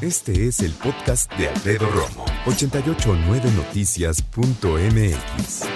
Este es el podcast de Alberto Romo. 889noticias.mx.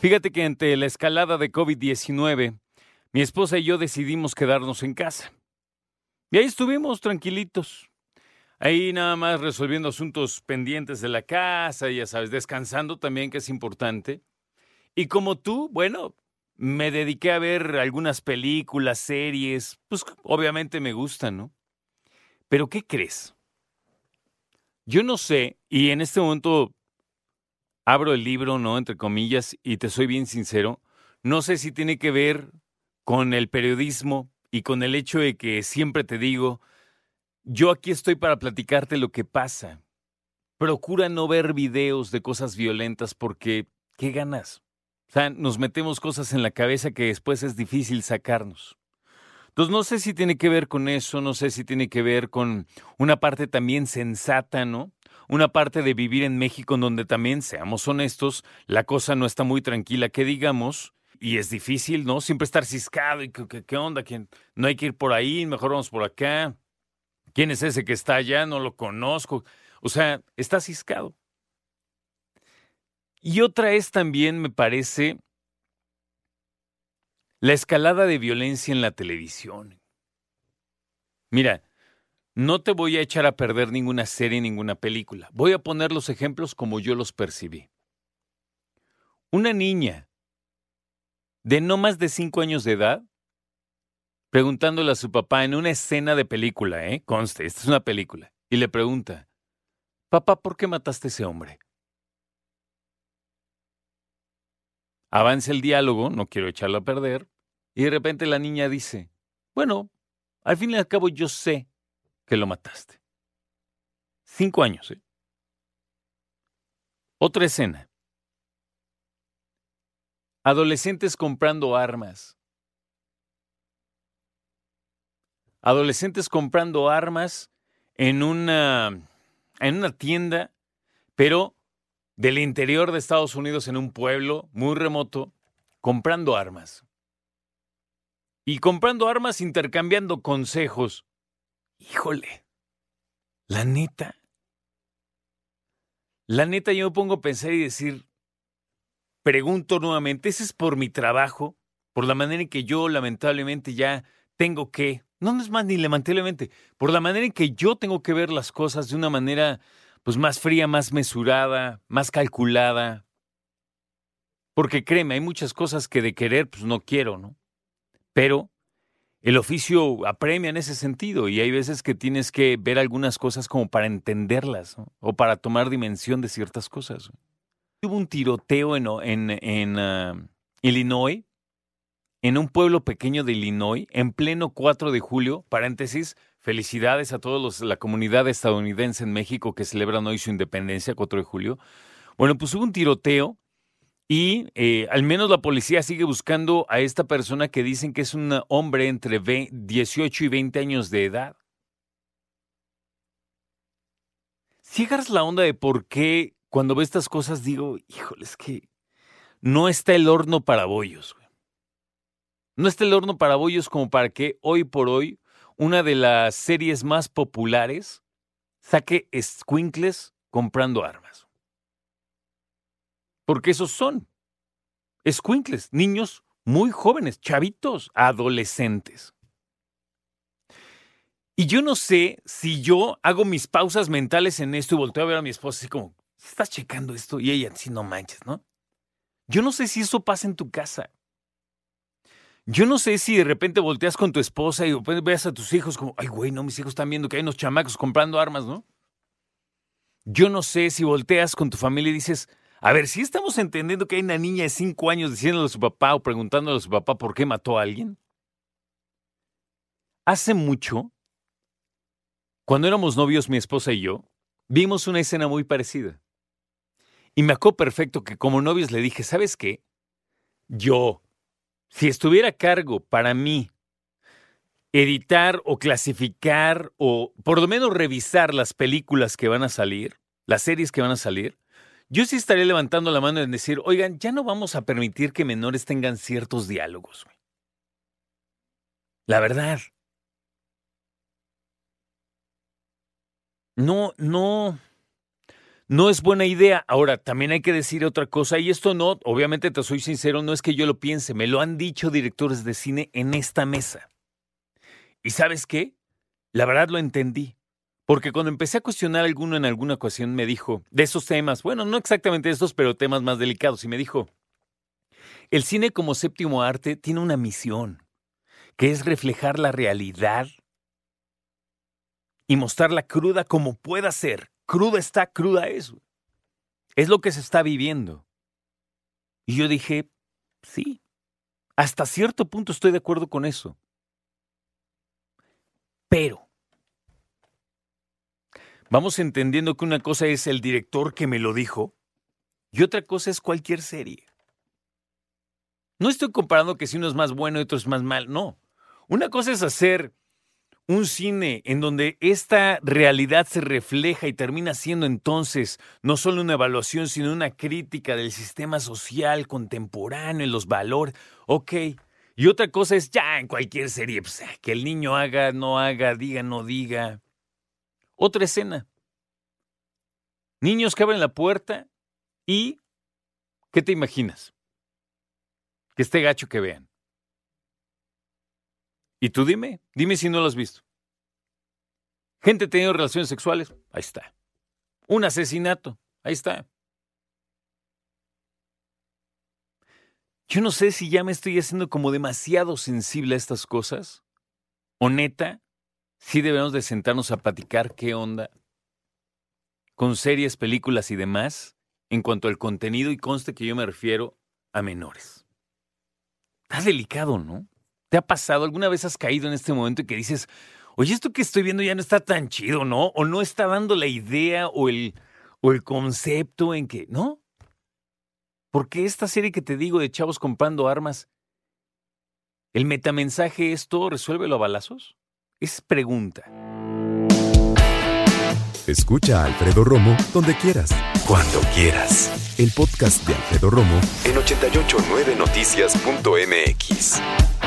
Fíjate que ante la escalada de COVID-19, mi esposa y yo decidimos quedarnos en casa. Y ahí estuvimos tranquilitos, ahí nada más resolviendo asuntos pendientes de la casa, ya sabes, descansando también, que es importante. Y como tú, bueno, me dediqué a ver algunas películas, series, pues obviamente me gustan, ¿no? Pero ¿qué crees? Yo no sé, y en este momento abro el libro, ¿no?, entre comillas, y te soy bien sincero, no sé si tiene que ver con el periodismo, y con el hecho de que siempre te digo, yo aquí estoy para platicarte lo que pasa. Procura no ver videos de cosas violentas porque, ¿qué ganas? O sea, nos metemos cosas en la cabeza que después es difícil sacarnos. Entonces, no sé si tiene que ver con eso, no sé si tiene que ver con una parte también sensata, ¿no? Una parte de vivir en México en donde también, seamos honestos, la cosa no está muy tranquila, que digamos. Y es difícil, ¿no? Siempre estar ciscado y ¿qué onda? ¿Quién? No hay que ir por ahí, mejor vamos por acá. ¿Quién es ese que está allá? No lo conozco. O sea, está ciscado. Y otra es también, me parece, la escalada de violencia en la televisión. Mira, no te voy a echar a perder ninguna serie, ninguna película. Voy a poner los ejemplos como yo los percibí. Una niña de no más de 5 años de edad, preguntándole a su papá en una escena de película, conste, esta es una película, y le pregunta, papá, ¿por qué mataste a ese hombre? Avanza el diálogo, no quiero echarlo a perder, y de repente la niña dice, bueno, al fin y al cabo yo sé que lo mataste. 5 años, Otra escena. Adolescentes comprando armas. Adolescentes comprando armas en una tienda, pero del interior de Estados Unidos, en un pueblo muy remoto, comprando armas. Y comprando armas intercambiando consejos. Híjole, la neta. La neta, yo me pongo a pensar y decir, pregunto nuevamente, ¿ese es por mi trabajo? Por la manera en que yo lamentablemente ya tengo que, no es más ni lamentablemente, por la manera en que yo tengo que ver las cosas de una manera pues más fría, más mesurada, más calculada. Porque créeme, hay muchas cosas que de querer pues no quiero, ¿no? Pero el oficio apremia en ese sentido y hay veces que tienes que ver algunas cosas como para entenderlas, ¿no?, o para tomar dimensión de ciertas cosas. Hubo un tiroteo en Illinois, en un pueblo pequeño de Illinois, en pleno 4 de julio, paréntesis, felicidades a todos la comunidad estadounidense en México que celebran hoy su independencia, 4 de julio. Bueno, pues hubo un tiroteo y al menos la policía sigue buscando a esta persona que dicen que es un hombre entre 18 y 20 años de edad. Si agarras la onda de por qué, cuando veo estas cosas digo, híjole, es que no está el horno para bollos. No está el horno para bollos como para que hoy por hoy una de las series más populares saque escuincles comprando armas. Porque esos son escuincles, niños muy jóvenes, chavitos, adolescentes. Y yo no sé si yo hago mis pausas mentales en esto y volteo a ver a mi esposa así como, ¿estás checando esto? Y ella, sí, no manches, ¿no? Yo no sé si eso pasa en tu casa. Yo no sé si de repente volteas con tu esposa y ves a tus hijos como, ay, güey, no, mis hijos están viendo que hay unos chamacos comprando armas, ¿no? Yo no sé si volteas con tu familia y dices, a ver, si estamos entendiendo que hay una niña de 5 años diciéndole a su papá o preguntándole a su papá por qué mató a alguien. Hace mucho Cuando éramos novios, mi esposa y yo, vimos una escena muy parecida. Y me acuerdo perfecto que como novios le dije, ¿sabes qué? Yo, si estuviera a cargo para mí editar o clasificar o por lo menos revisar las películas que van a salir, las series que van a salir, yo sí estaría levantando la mano en decir, oigan, ya no vamos a permitir que menores tengan ciertos diálogos. La verdad. No es buena idea. Ahora, también hay que decir otra cosa, y esto no, obviamente te soy sincero, no es que yo lo piense, me lo han dicho directores de cine en esta mesa. ¿Y sabes qué? La verdad lo entendí. Porque cuando empecé a cuestionar a alguno en alguna ocasión me dijo, de esos temas, bueno, no exactamente estos, pero temas más delicados, y me dijo, el cine como séptimo arte tiene una misión, que es reflejar la realidad y mostrarla cruda como pueda ser. Cruda está, cruda es. Es lo que se está viviendo. Y yo dije, sí, hasta cierto punto estoy de acuerdo con eso. Pero vamos entendiendo que una cosa es el director que me lo dijo y otra cosa es cualquier serie. No estoy comparando que si uno es más bueno y otro es más mal, no. Una cosa es hacer un cine en donde esta realidad se refleja y termina siendo entonces no solo una evaluación, sino una crítica del sistema social contemporáneo y los valores. Ok. Y otra cosa es ya en cualquier serie, pues, que el niño haga, no haga, diga, no diga. Otra escena. Niños que abren la puerta y ¿qué te imaginas? Que esté gacho que vean. Y tú dime si no lo has visto. Gente teniendo relaciones sexuales, ahí está. Un asesinato, ahí está. Yo no sé si ya me estoy haciendo como demasiado sensible a estas cosas. O neta, sí debemos de sentarnos a platicar qué onda con series, películas y demás en cuanto al contenido, y conste que yo me refiero a menores. Está delicado, ¿no? ¿Te ha pasado? ¿Alguna vez has caído en este momento y que dices, oye, esto que estoy viendo ya no está tan chido, ¿no? O no está dando la idea o el concepto en que, ¿no? Porque esta serie que te digo de chavos comprando armas, ¿el metamensaje es todo resuélvelo a balazos? Es pregunta. Escucha a Alfredo Romo donde quieras, cuando quieras. El podcast de Alfredo Romo en 889noticias.mx.